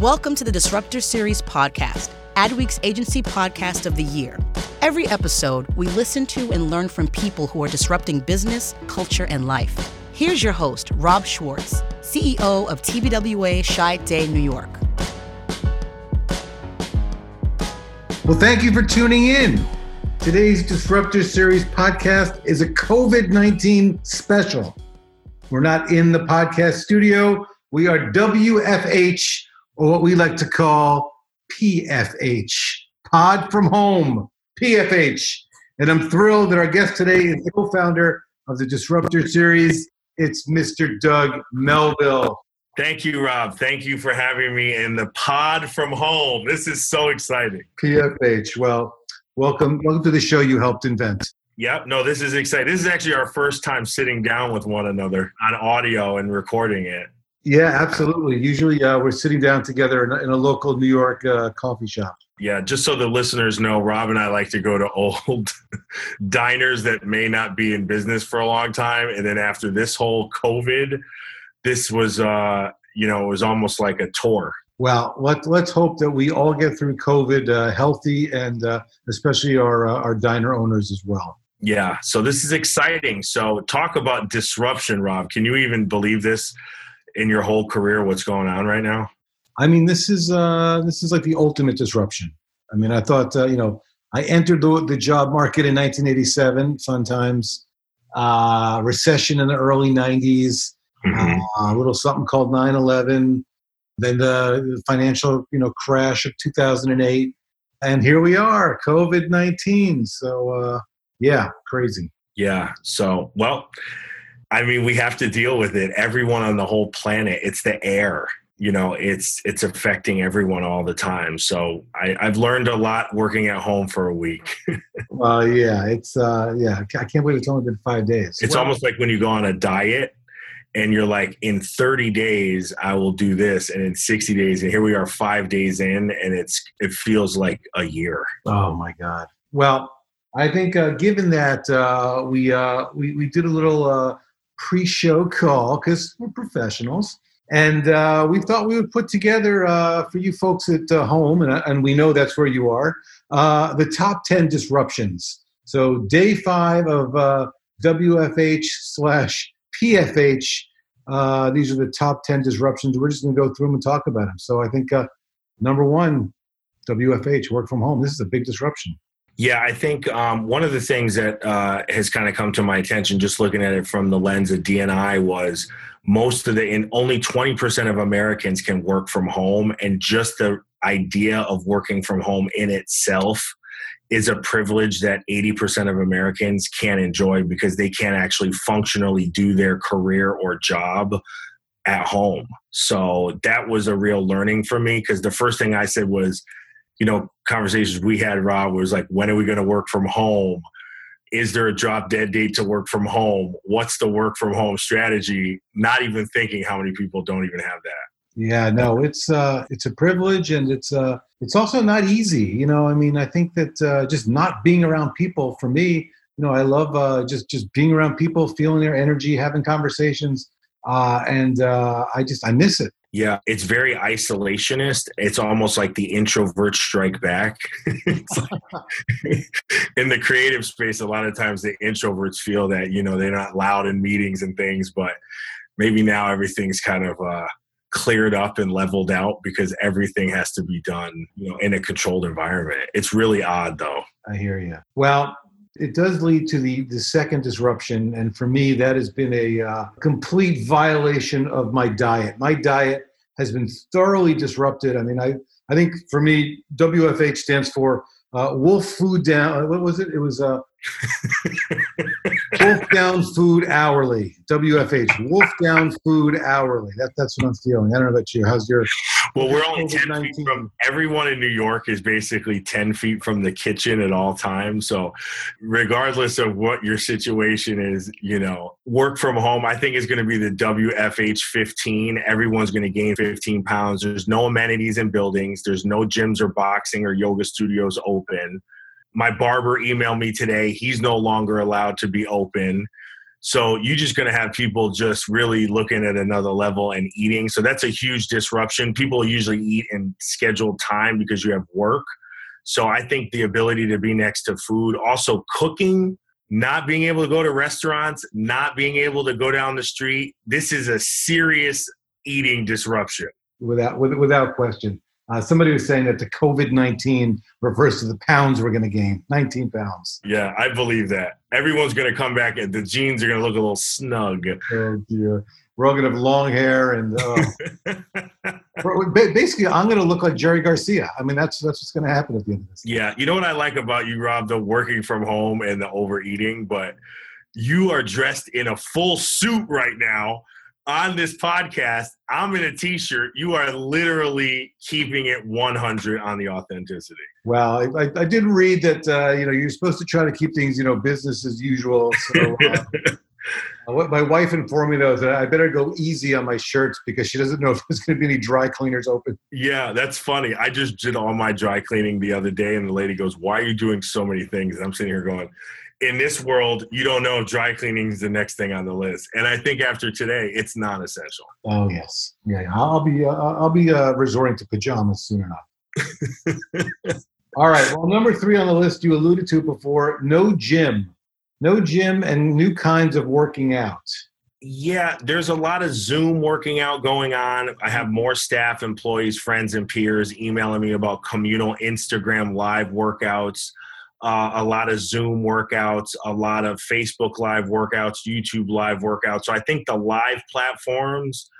Welcome to the Disruptor Series podcast, Adweek's agency podcast of the year. Every episode, we listen to and learn from people who are disrupting business, culture, and life. Here's your host, Rob Schwartz, CEO of TBWA Chi Day, New York. Well, thank you for tuning in. Today's Disruptor Series podcast is a COVID-19 special. We're not in the podcast studio. We are WFH, or what we like to call PFH, Pod From Home, PFH. And I'm thrilled that our guest today is the co-founder of the Disruptor Series. It's Mr. Doug Melville. Thank you, Rob. Thank you for having me in the Pod From Home. This is so exciting. PFH. Well, welcome to the show you helped invent. Yep. No, this is exciting. This is actually our first time sitting down with one another on audio and recording it. Yeah, absolutely. Usually we're sitting down together in a local New York coffee shop. Yeah, just so the listeners know, Rob and I like to go to old diners that may not be in business for a long time. And then after this whole COVID, this was, it was almost like a tour. Well, let's hope that we all get through COVID healthy and especially our diner owners as well. Yeah, so this is exciting. So talk about disruption, Rob. Can you even believe this? In your whole career, what's going on right now? I mean, this is like the ultimate disruption. I mean, I thought, I entered the job market in 1987, fun times, recession in the early 90s, mm-hmm. A little something called 9/11, then the financial, crash of 2008. And here we are, COVID-19. So, crazy. Yeah. So, well... I mean, we have to deal with it. Everyone on the whole planet, it's the air, it's affecting everyone all the time. So I've learned a lot working at home for a week. Well, yeah, I can't believe it's only been 5 days. It's almost like when you go on a diet and you're like, in 30 days, I will do this. And in 60 days, and here we are 5 days in, and it feels like a year. Oh my God. Well, I think given that we did a little, pre-show call because we're professionals, and we thought we would put together for you folks at home, and we know that's where you are, the top 10 disruptions. So day 5 of WFH/PFH, these are the top 10 disruptions. We're just going to go through them and talk about them. So I think number 1, WFH, work from home. This is a big disruption. Yeah, I think one of the things that has kind of come to my attention, just looking at it from the lens of D&I, was only 20% of Americans can work from home. And just the idea of working from home in itself is a privilege that 80% of Americans can't enjoy because they can't actually functionally do their career or job at home. So that was a real learning for me, because the first thing I said was, conversations we had, Rob, was like, when are we going to work from home? Is there a drop dead date to work from home? What's the work from home strategy? Not even thinking how many people don't even have that. Yeah, no, it's a privilege, and it's also not easy. I mean, I think that just not being around people for me, I love just being around people, feeling their energy, having conversations, and I miss it. Yeah, it's very isolationist. It's almost like the introverts strike back. It's like, in the creative space, a lot of times the introverts feel that, they're not loud in meetings and things, but maybe now everything's kind of cleared up and leveled out because everything has to be done, in a controlled environment. It's really odd, though. I hear you. Well, it does lead to the second disruption. And for me, that has been a complete violation of my diet. My diet has been thoroughly disrupted. I mean, I think for me, WFH stands for Wolf Food Down. What was it? It was Wolf Down Food Hourly. WFH, Wolf Down Food Hourly. That's what I'm feeling. I don't know about you. How's yours? Well, we're only 10 feet from everyone in New York is basically 10 feet from the kitchen at all times. So regardless of what your situation is, work from home, I think, is going to be the WFH 15. Everyone's going to gain 15 pounds. There's no amenities in buildings. There's no gyms or boxing or yoga studios open. My barber emailed me today. He's no longer allowed to be open. So you're just going to have people just really looking at another level and eating. So that's a huge disruption. People usually eat in scheduled time because you have work. So I think the ability to be next to food, also cooking, not being able to go to restaurants, not being able to go down the street. This is a serious eating disruption. Without question. Somebody was saying that the COVID-19 refers to the pounds we're going to gain, 19 pounds. Yeah, I believe that. Everyone's going to come back and the jeans are going to look a little snug. Oh, dear. We're all going to have long hair. And basically, I'm going to look like Jerry Garcia. I mean, that's what's going to happen at the end of this. Yeah. You know what I like about you, Rob, the working from home and the overeating, but you are dressed in a full suit right now. On this podcast, I'm in a T-shirt. You are literally keeping it 100 on the authenticity. Well, I did read that, you're supposed to try to keep things, business as usual. So what my wife informed me, though, is that I better go easy on my shirts because she doesn't know if there's going to be any dry cleaners open. Yeah, that's funny. I just did all my dry cleaning the other day, and the lady goes, "Why are you doing so many things?" And I'm sitting here going, in this world, you don't know if dry cleaning is the next thing on the list, and I think after today, it's not essential. Oh yes, yeah. I'll be resorting to pajamas soon enough. All right. Well, number 3 on the list you alluded to before: no gym, and new kinds of working out. Yeah, there's a lot of Zoom working out going on. I have more staff, employees, friends, and peers emailing me about communal Instagram live workouts. A lot of Zoom workouts, a lot of Facebook Live workouts, YouTube Live workouts. So I think the live platforms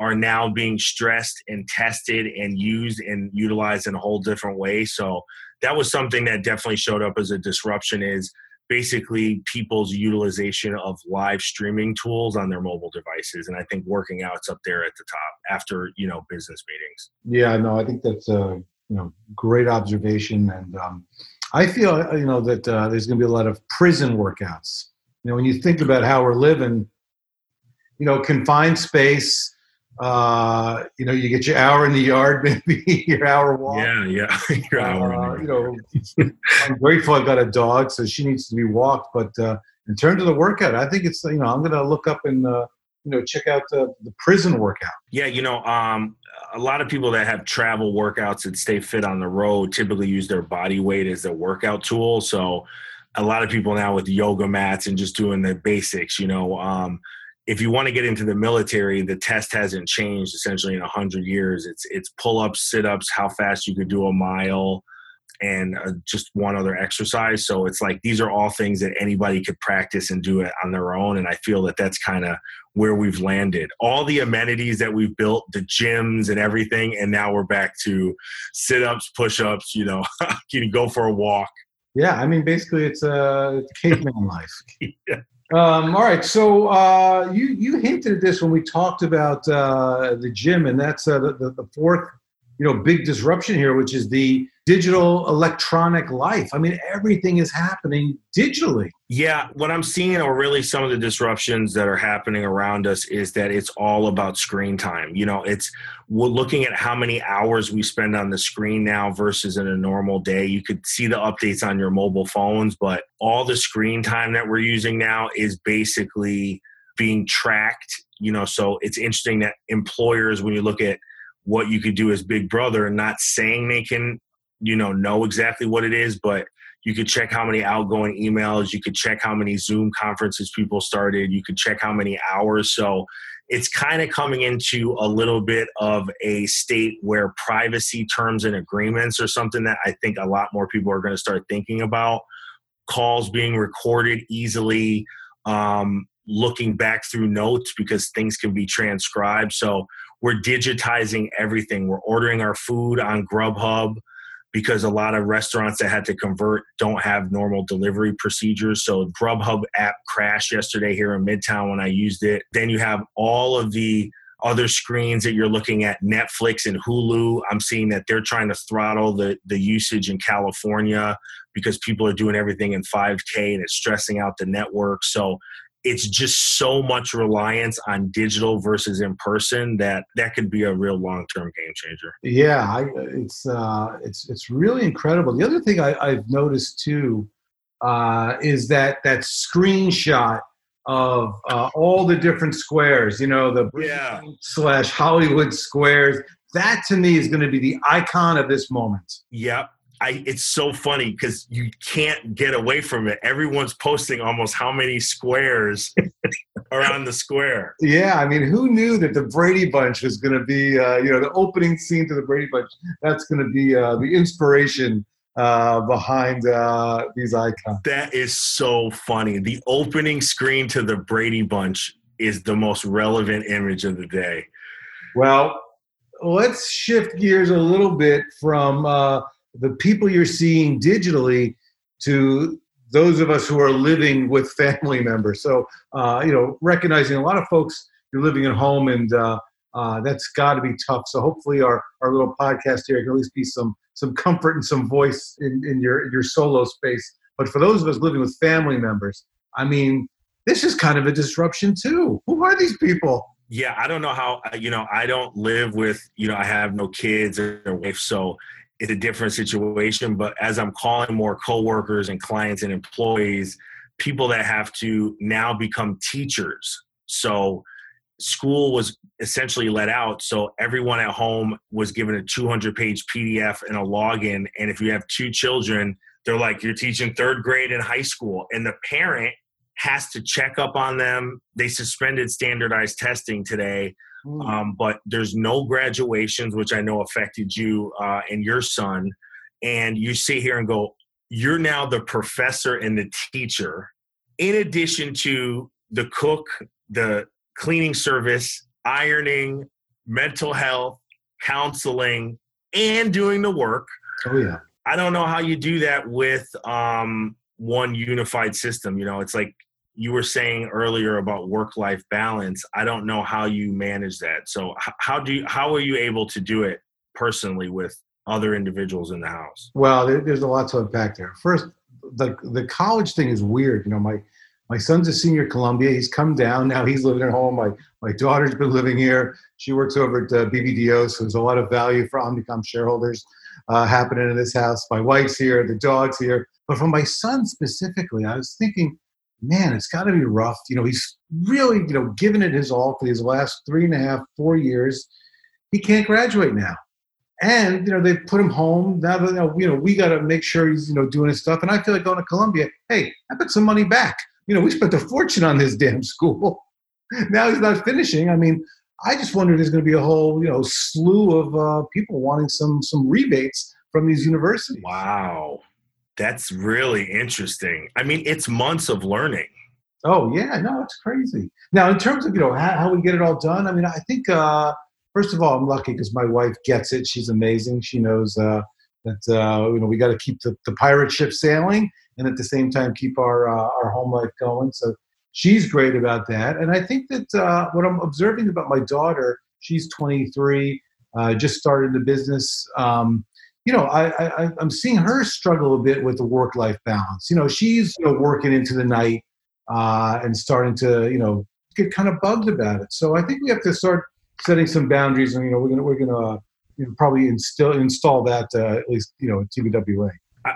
are now being stressed and tested and used and utilized in a whole different way. So that was something that definitely showed up as a disruption, is basically people's utilization of live streaming tools on their mobile devices. And I think working out's up there at the top after, business meetings. Yeah, no, I think that's a great observation. And, I feel, that there's going to be a lot of prison workouts. When you think about how we're living, confined space, you get your hour in the yard, maybe your hour walk. Yeah. Your hour. I'm grateful I've got a dog, so she needs to be walked. But in terms of the workout, I think it's, I'm going to look up and, check out the prison workout. Yeah, a lot of people that have travel workouts that stay fit on the road typically use their body weight as their workout tool. So a lot of people now with yoga mats and just doing the basics, if you want to get into the military, the test hasn't changed essentially in 100 years. It's pull-ups, sit-ups, how fast you could do a mile, and just one other exercise. So it's like, these are all things that anybody could practice and do it on their own. And I feel that that's kind of where we've landed. All the amenities that we've built, the gyms and everything, and now we're back to sit-ups, push-ups, you can go for a walk. Yeah, I mean, basically it's a caveman life. Yeah. All right, so you hinted at this when we talked about the gym, and that's the fourth big disruption here, which is the digital electronic life. I mean, everything is happening digitally. Yeah. What I'm seeing are really some of the disruptions that are happening around us is that it's all about screen time. We're looking at how many hours we spend on the screen now versus in a normal day. You could see the updates on your mobile phones, but all the screen time that we're using now is basically being tracked. So it's interesting that employers, when you look at what you could do as Big Brother, and not saying they can, know exactly what it is, but you could check how many outgoing emails, you could check how many Zoom conferences people started, you could check how many hours. So it's kind of coming into a little bit of a state where privacy terms and agreements are something that I think a lot more people are going to start thinking about. Calls being recorded easily, looking back through notes because things can be transcribed. So we're digitizing everything. We're ordering our food on Grubhub because a lot of restaurants that had to convert don't have normal delivery procedures. So Grubhub app crashed yesterday here in Midtown when I used it. Then you have all of the other screens that you're looking at, Netflix and Hulu. I'm seeing that they're trying to throttle the usage in California because people are doing everything in 5K and it's stressing out the network. So it's just so much reliance on digital versus in person that could be a real long-term game changer. Yeah, it's really incredible. The other thing I've noticed too is that screenshot of all the different squares, you know, the / Hollywood squares. That to me is going to be the icon of this moment. Yep. It's so funny because you can't get away from it. Everyone's posting almost how many squares are on the square. Yeah, I mean, who knew that the Brady Bunch was going to be, the opening scene to the Brady Bunch, that's going to be the inspiration behind these icons. That is so funny. The opening screen to the Brady Bunch is the most relevant image of the day. Well, let's shift gears a little bit from the people you're seeing digitally to those of us who are living with family members. So, recognizing a lot of folks, you're living at home, and that's got to be tough. So hopefully our little podcast here can at least be some comfort and some voice in your solo space. But for those of us living with family members, I mean, this is kind of a disruption too. Who are these people? Yeah, I don't know how, I don't live with, I have no kids or wife, so it's a different situation. But as I'm calling more coworkers and clients and employees, people that have to now become teachers. So school was essentially let out. So everyone at home was given a 200-page PDF and a login. And if you have two children, they're like, you're teaching third grade in high school. And the parent has to check up on them. They suspended standardized testing today. But there's no graduations, which I know affected you and your son. And you sit here and go, you're now the professor and the teacher, in addition to the cook, the cleaning service, ironing, mental health, counseling, and doing the work. Oh, yeah. I don't know how you do that with one unified system. It's like, you were saying earlier about work-life balance. I don't know how you manage that. So how are you able to do it personally with other individuals in the house? Well, there's a lot to unpack there. First, the college thing is weird. My son's a senior at Columbia. He's come down. Now he's living at home. My daughter's been living here. She works over at BBDO, so there's a lot of value for Omnicom shareholders happening in this house. My wife's here. The dog's here. But for my son specifically, I was thinking, man, it's got to be rough. He's really, given it his all for these last 3.5, 4 years. He can't graduate now. And, they've put him home. Now, we got to make sure he's, doing his stuff. And I feel like going to Columbia, hey, I put some money back. We spent a fortune on this damn school. Now he's not finishing. I mean, I just wonder if there's going to be a whole, slew of people wanting some rebates from these universities. Wow. That's really interesting. I mean, it's months of learning. Oh, yeah. No, it's crazy. Now, in terms of, how we get it all done, I mean, I think, first of all, I'm lucky because my wife gets it. She's amazing. She knows that, we got to keep the pirate ship sailing and at the same time keep our home life going. So she's great about that. And I think that what I'm observing about my daughter, she's 23, just started the business. I'm seeing her struggle a bit with the work-life balance. She's working into the night and starting to, get kind of bugged about it. So I think we have to start setting some boundaries, and we're gonna probably install that at least at TBWA.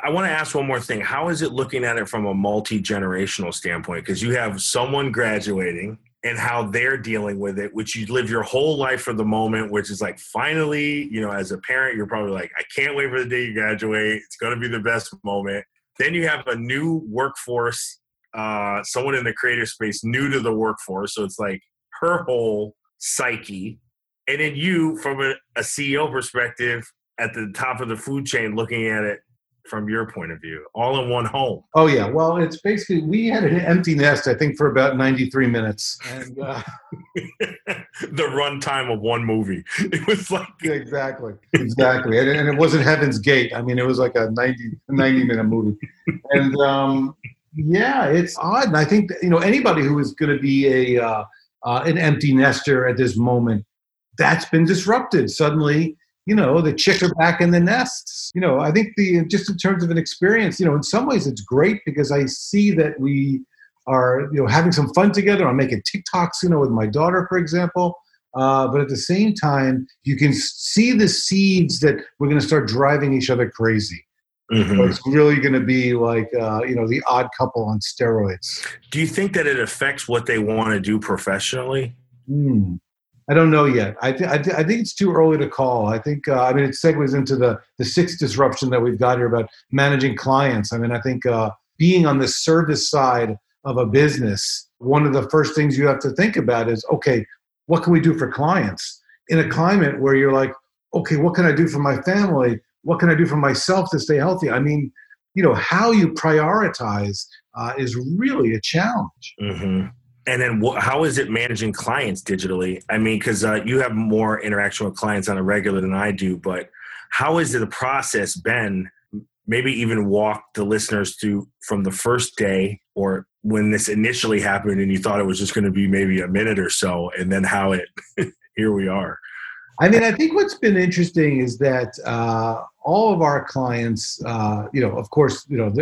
I want to ask one more thing. How is it looking at it from a multi-generational standpoint? Because you have someone graduating and how they're dealing with it, which you live your whole life for the moment, which is like, finally, as a parent, you're probably like, I can't wait for the day you graduate. It's going to be the best moment. Then you have a new workforce, someone in the creative space, new to the workforce. So it's like her whole psyche. And then you, from a CEO perspective, at the top of the food chain, looking at it from your point of view, all in one home. Oh, yeah. Well, it's basically, we had an empty nest, I think, for about 93 minutes. And, the runtime of one movie. It was like... Yeah, exactly. and it wasn't Heaven's Gate. I mean, it was like a 90-minute movie. And, it's odd. And I think, anybody who is going to be an empty nester at this moment, that's been disrupted suddenly. The chicks are back in the nests. I think just in terms of an experience, in some ways it's great because I see that we are, having some fun together. I'm making TikToks, with my daughter, for example. But at the same time, you can see the seeds that we're going to start driving each other crazy. Mm-hmm. But it's really going to be like, you know, the odd couple on steroids. Do you think that it affects what they want to do professionally? I don't know yet. I think it's too early to call. I think, I mean, it segues into the sixth disruption that we've got here about managing clients. I mean, I think being on the service side of a business, one of the first things you have to think about is, okay, what can we do for clients? In a climate where you're like, okay, what can I do for my family? What can I do for myself to stay healthy? I mean, you know, how you prioritize is really a challenge. Mm-hmm. And then how is it managing clients digitally? I mean, because you have more interaction with clients on a regular than I do, but how has the process been? Maybe even walk the listeners through from the first day or when this initially happened and you thought it was just going to be maybe a minute or so, and then how it, here we are. I mean, I think what's been interesting is that all of our clients, you know, of course, you know,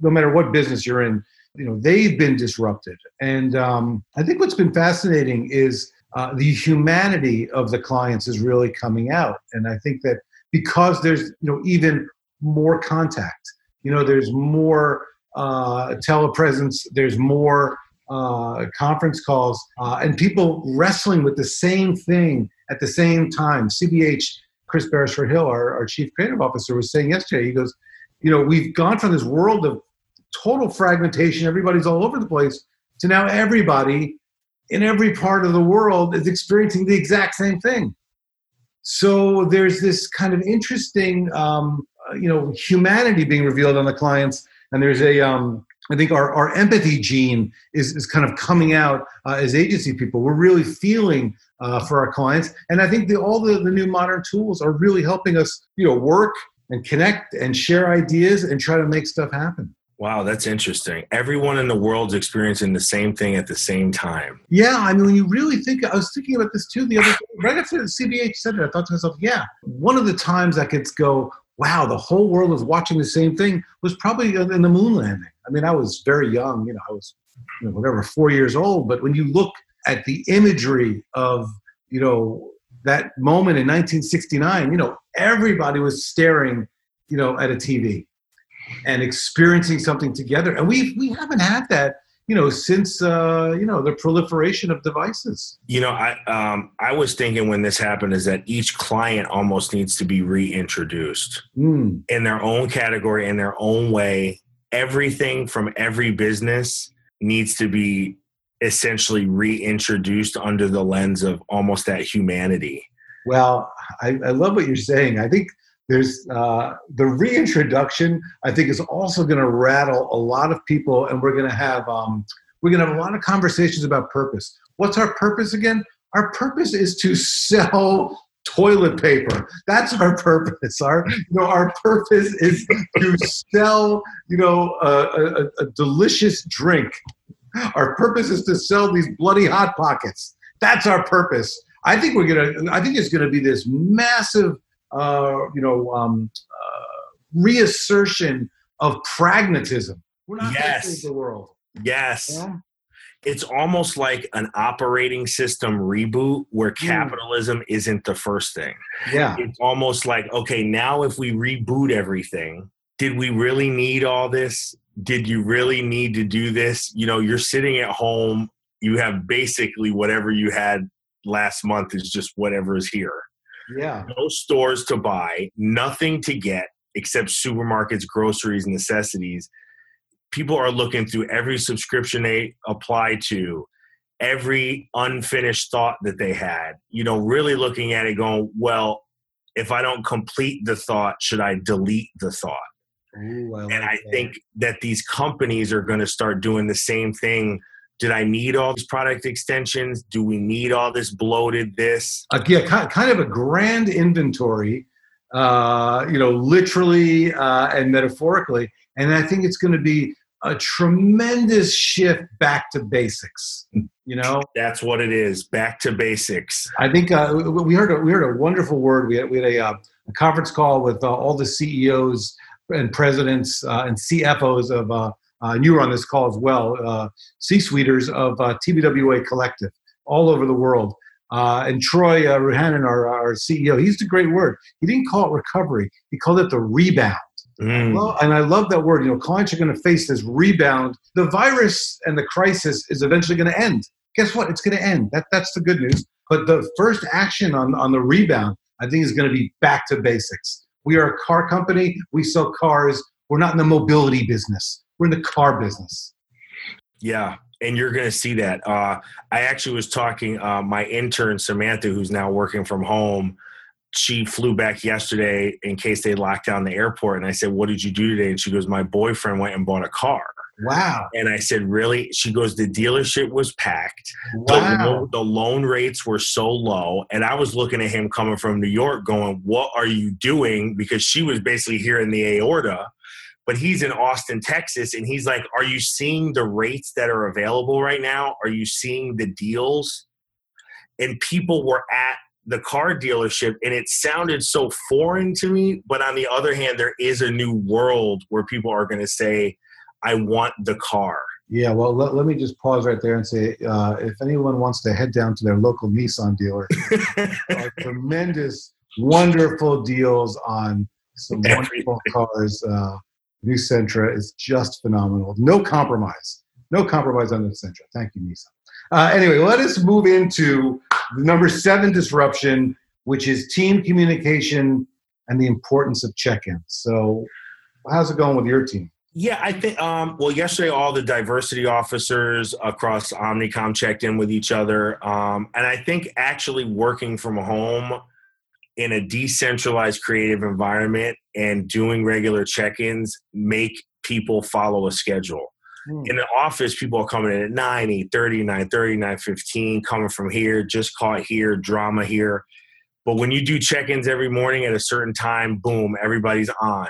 no matter what business you're in, you know, they've been disrupted. And I think what's been fascinating is the humanity of the clients is really coming out. And I think that because there's, you know, even more contact, you know, there's more telepresence, there's more conference calls, and people wrestling with the same thing at the same time. CBH, Chris Beresford-Hill, our chief creative officer, was saying yesterday, he goes, you know, we've gone from this world of total fragmentation, everybody's all over the place, to now everybody in every part of the world is experiencing the exact same thing. So there's this kind of interesting, you know, humanity being revealed on the clients. And there's a, I think our empathy gene is kind of coming out as agency people. We're really feeling for our clients. And I think all the new modern tools are really helping us, you know, work and connect and share ideas and try to make stuff happen. Wow, that's interesting. Everyone in the world's experiencing the same thing at the same time. Yeah, I mean, when you really think, I was thinking about this too the other day, right after the CBH said it, I thought to myself, yeah, one of the times I could go, wow, the whole world is watching the same thing was probably in the moon landing. I mean, I was very young, you know, I was, you know, whatever, 4 years old. But when you look at the imagery of, you know, that moment in 1969, you know, everybody was staring, you know, at a TV and experiencing something together. And we haven't had that, you know, since, you know, the proliferation of devices. You know, I was thinking when this happened is that each client almost needs to be reintroduced in their own category, in their own way. Everything from every business needs to be essentially reintroduced under the lens of almost that humanity. Well, I love what you're saying. I think there's the reintroduction, I think, is also going to rattle a lot of people, and we're going to have a lot of conversations about purpose. What's our purpose again? Our purpose is to sell toilet paper. That's our purpose. Our purpose is to sell, you know, a delicious drink. Our purpose is to sell these bloody Hot Pockets. That's our purpose. I think it's going to be this massive, reassertion of pragmatism. We're not going to save the world. Yes. Yeah? It's almost like an operating system reboot where capitalism isn't the first thing. Yeah. It's almost like, okay, now if we reboot everything, did we really need all this? Did you really need to do this? You know, you're sitting at home. You have basically whatever you had last month is just whatever is here. Yeah. No stores to buy, nothing to get except supermarkets, groceries, necessities. People are looking through every subscription they apply to, every unfinished thought that they had, you know, really looking at it going, well, if I don't complete the thought, should I delete the thought? Ooh, I think that these companies are going to start doing the same thing. Did I need all these product extensions? Do we need all this bloated this? Yeah, kind of a grand inventory, you know, literally and metaphorically. And I think it's going to be a tremendous shift back to basics. You know, that's what it is. Back to basics. I think we heard a wonderful word. We had a conference call with all the CEOs and presidents and CFOs of, and you were on this call as well, C-suiters of TBWA Collective all over the world. And Troy Ruhannan, our CEO, he used a great word. He didn't call it recovery. He called it the rebound. And I love that word. You know, clients are going to face this rebound. The virus and the crisis is eventually going to end. Guess what? It's going to end. That's the good news. But the first action on the rebound, I think, is going to be back to basics. We are a car company. We sell cars. We're not in the mobility business. We're in the car business. Yeah. And you're going to see that. I actually was talking, my intern, Samantha, who's now working from home, she flew back yesterday in case they locked down the airport. And I said, what did you do today? And she goes, my boyfriend went and bought a car. Wow. And I said, really? She goes, the dealership was packed. Wow. The loan rates were so low. And I was looking at him coming from New York going, what are you doing? Because she was basically here in the aorta. But he's in Austin, Texas, and he's like, are you seeing the rates that are available right now? Are you seeing the deals? And people were at the car dealership, and it sounded so foreign to me. But on the other hand, there is a new world where people are going to say, I want the car. Yeah, well, let me just pause right there and say, if anyone wants to head down to their local Nissan dealer, tremendous, wonderful deals on some wonderful cars. New Centra is just phenomenal. No compromise. No compromise on the Centra. Thank you, Nissan. Anyway, let us move into the number 7 disruption, which is team communication and the importance of check-ins. So how's it going with your team? Yeah, I think, well, yesterday, all the diversity officers across Omnicom checked in with each other. And I think actually working from home in a decentralized creative environment and doing regular check-ins make people follow a schedule. In the office, people are coming in at 9, 8:30, 9:30, 9:15, coming from here, just caught here, drama here. But when you do check-ins every morning at a certain time, boom, everybody's on.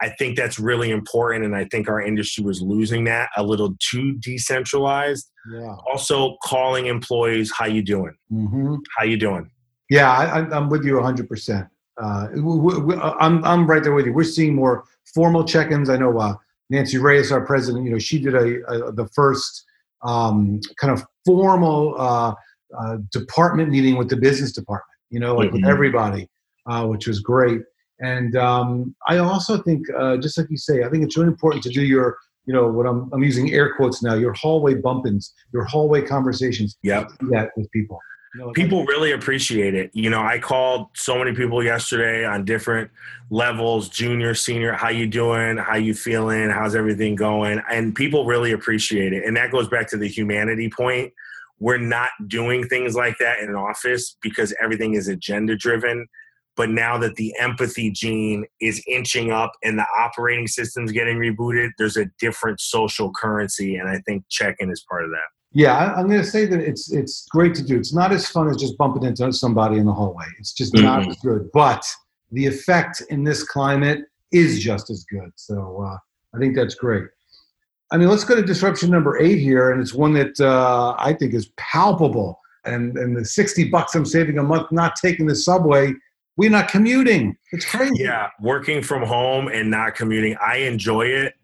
I think that's really important, and I think our industry was losing that, a little too decentralized. Yeah. Also, calling employees, how you doing? Mm-hmm. How you doing? Yeah, I'm with you 100%. I'm right there with you. We're seeing more formal check-ins. I know Nancy Reyes, our president, you know, she did the first kind of formal department meeting with the business department, you know, like with everybody, which was great. And I also think, just like you say, I think it's really important to do your, you know, what I'm using air quotes now, your hallway bumpins, your hallway conversations. Yep. Do that with people. People really appreciate it. You know, I called so many people yesterday on different levels, junior, senior, how you doing? How you feeling? How's everything going? And people really appreciate it. And that goes back to the humanity point. We're not doing things like that in an office because everything is agenda driven. But now that the empathy gene is inching up and the operating system's getting rebooted, there's a different social currency. And I think check-in is part of that. Yeah, I'm going to say that it's great to do. It's not as fun as just bumping into somebody in the hallway. It's just not as good. But the effect in this climate is just as good. So I think that's great. I mean, let's go to disruption number 8 here. And it's one that I think is palpable. And the $60 I'm saving a month not taking the subway, we're not commuting. It's crazy. Yeah, working from home and not commuting. I enjoy it.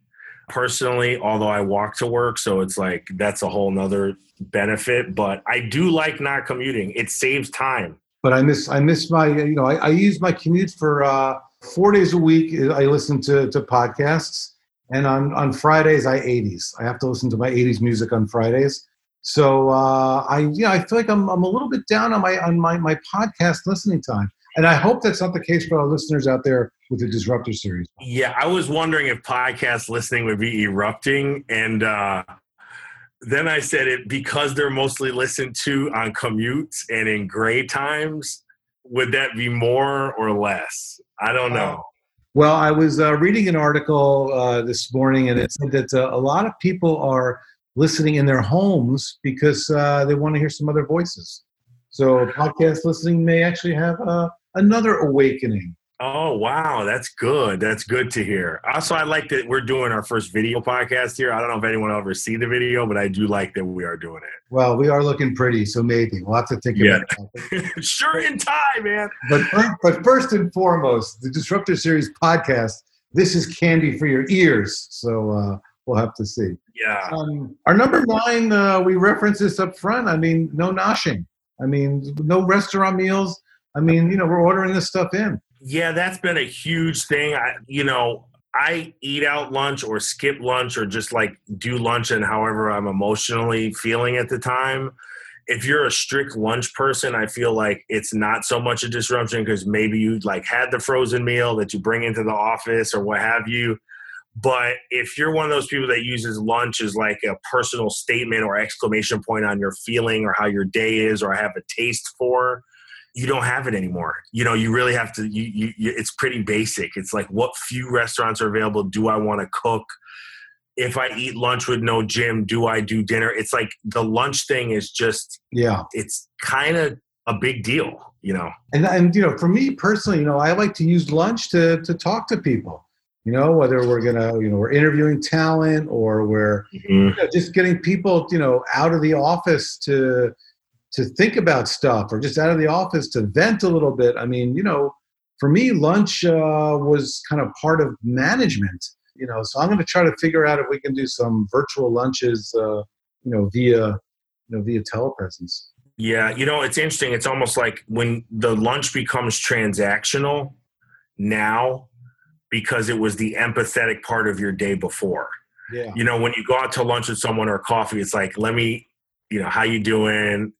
Personally, although I walk to work, so it's like that's a whole nother benefit. But I do like not commuting; it saves time. But I miss my, you know, I use my commute for 4 days a week. I listen to podcasts, and on Fridays I 80s. I have to listen to my 80s music on Fridays. So I feel like I'm a little bit down on my podcast listening time. And I hope that's not the case for our listeners out there with the Disruptor Series. Yeah, I was wondering if podcast listening would be erupting. And then I said it because they're mostly listened to on commutes and in gray times. Would that be more or less? I don't know. Well, I was reading an article this morning, and it said that a lot of people are listening in their homes because they want to hear some other voices. So podcast listening may actually have another awakening. Oh, wow. That's good. That's good to hear. Also, I like that we're doing our first video podcast here. I don't know if anyone will ever see the video, but I do like that we are doing it. Well, we are looking pretty, so maybe. We'll have to think about it. Sure in time, man. But first and foremost, the Disruptor Series podcast, this is candy for your ears. So we'll have to see. Yeah. Our number 9, we reference this up front. I mean, no noshing. I mean, no restaurant meals. I mean, you know, we're ordering this stuff in. Yeah, that's been a huge thing. I eat out lunch or skip lunch or just like do lunch and however I'm emotionally feeling at the time. If you're a strict lunch person, I feel like it's not so much a disruption because maybe you like had the frozen meal that you bring into the office or what have you. But if you're one of those people that uses lunch as like a personal statement or exclamation point on your feeling or how your day is or have a taste for, you don't have it anymore. You know, you really have to, it's pretty basic. It's like, what few restaurants are available? Do I want to cook? If I eat lunch with no gym, do I do dinner? It's like the lunch thing is just, it's kind of a big deal, you know? And, you know, for me personally, you know, I like to use lunch to talk to people, you know, whether we're going to, you know, we're interviewing talent or we're you know, just getting people, you know, out of the office to think about stuff or just out of the office to vent a little bit. I mean, you know, for me, lunch was kind of part of management, you know, so I'm going to try to figure out if we can do some virtual lunches, via telepresence. Yeah. You know, it's interesting. It's almost like when the lunch becomes transactional now because it was the empathetic part of your day before. Yeah. You know, when you go out to lunch with someone or coffee, it's like, let me, you know, how you doing?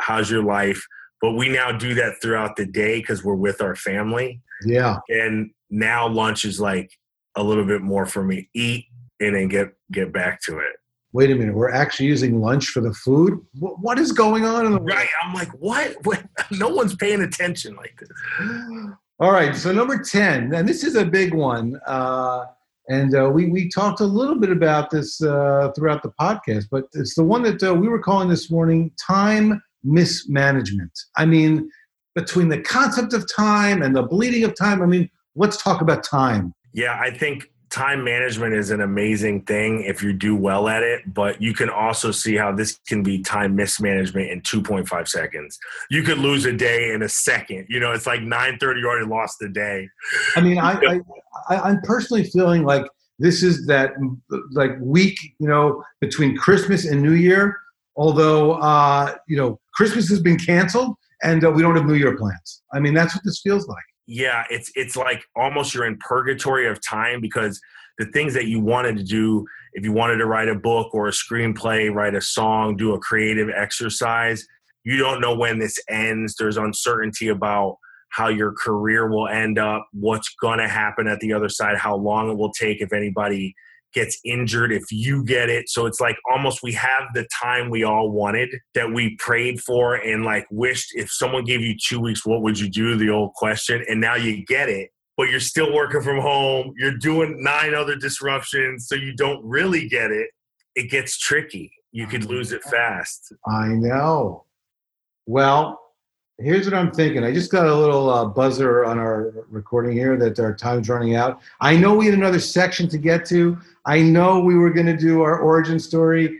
How's your life? But we now do that throughout the day because we're with our family. Yeah. And now lunch is like a little bit more for me. Eat and then get back to it. Wait a minute. We're actually using lunch for the food? What is going on in the world? Right. I'm like, what? No one's paying attention like this. All right. So number 10, and this is a big one. And we talked a little bit about this throughout the podcast, but it's the one that we were calling this morning, time mismanagement. I mean, between the concept of time and the bleeding of time, I mean, let's talk about time. Yeah, I think time management is an amazing thing if you do well at it, but you can also see how this can be time mismanagement in 2.5 seconds. You could lose a day in a second. You know, it's like 9:30, you already lost the day. I mean, I'm personally feeling like this is that like week, you know, between Christmas and New Year, although, you know, Christmas has been canceled and we don't have New Year plans. I mean, that's what this feels like. Yeah, it's like almost you're in purgatory of time because the things that you wanted to do, if you wanted to write a book or a screenplay, write a song, do a creative exercise, you don't know when this ends. There's uncertainty about how your career will end up, what's going to happen at the other side, how long it will take, if anybody gets injured, if you get it. So it's like almost we have the time we all wanted that we prayed for and like wished. If someone gave you 2 weeks, what would you do? The old question. And now you get it, but you're still working from home. You're doing 9 other disruptions. So you don't really get it. It gets tricky. You could lose it fast. I know. Well, here's what I'm thinking. I just got a little buzzer on our recording here that our time's running out. I know we had another section to get to. I know we were going to do our origin story.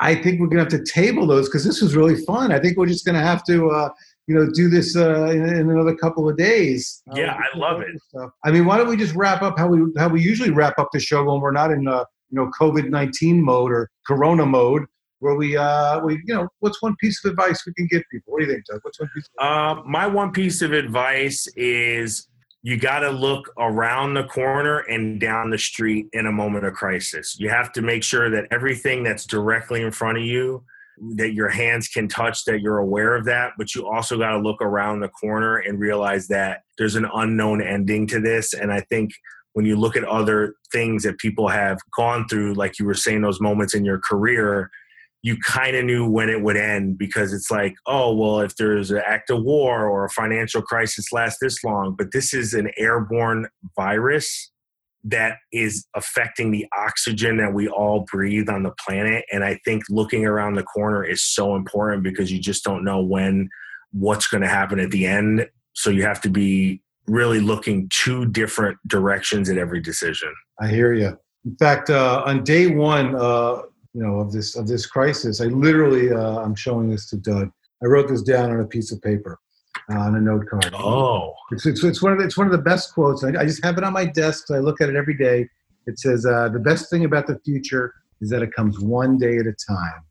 I think we're going to have to table those because this was really fun. I think we're just going to have to, do this in another couple of days. Yeah, I love it. Stuff. I mean, why don't we just wrap up how we usually wrap up the show when we're not in COVID-19 mode or Corona mode? Where we what's one piece of advice we can give people? What do you think, Doug? What's one piece of advice? My one piece of advice is you got to look around the corner and down the street in a moment of crisis. You have to make sure that everything that's directly in front of you, that your hands can touch, that you're aware of that, but you also got to look around the corner and realize that there's an unknown ending to this. And I think when you look at other things that people have gone through, like you were saying, those moments in your career, you kind of knew when it would end because it's like, oh, well, if there's an act of war or a financial crisis lasts this long, but this is an airborne virus that is affecting the oxygen that we all breathe on the planet. And I think looking around the corner is so important because you just don't know what's going to happen at the end. So you have to be really looking 2 different directions at every decision. I hear you. In fact, on day 1, of this crisis, I literally, I'm showing this to Doug. I wrote this down on a piece of paper, on a note card. Oh, it's one of the best quotes. I just have it on my desk. So I look at it every day. It says, the best thing about the future is that it comes one day at a time.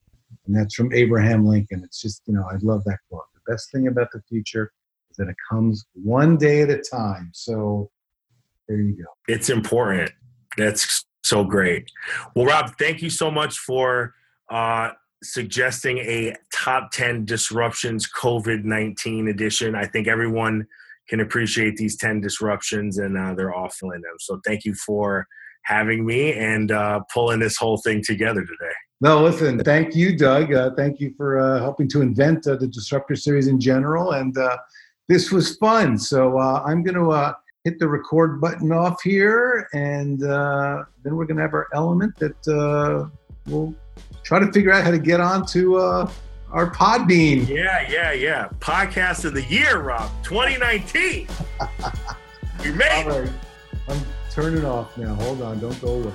And that's from Abraham Lincoln. It's just, I love that quote. The best thing about the future is that it comes one day at a time. So there you go. It's important. That's so great. Well, Rob, thank you so much for suggesting a top 10 disruptions COVID-19 edition. I think everyone can appreciate these 10 disruptions, and they're all filling them. So thank you for having me and pulling this whole thing together today. No, listen, thank you, Doug. Thank you for helping to invent the Disruptor Series in general. And this was fun. So I'm going to hit the record button off here, and then we're going to have our element that we'll try to figure out how to get onto our Podbean. Yeah. Podcast of the year, Rob, 2019. You made it. All right. I'm turning off now. Hold on. Don't go away.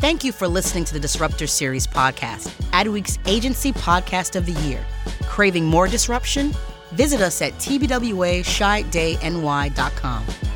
Thank you for listening to the Disruptor Series podcast, Adweek's agency podcast of the year. Craving more disruption? Visit us at tbwashydayny.com.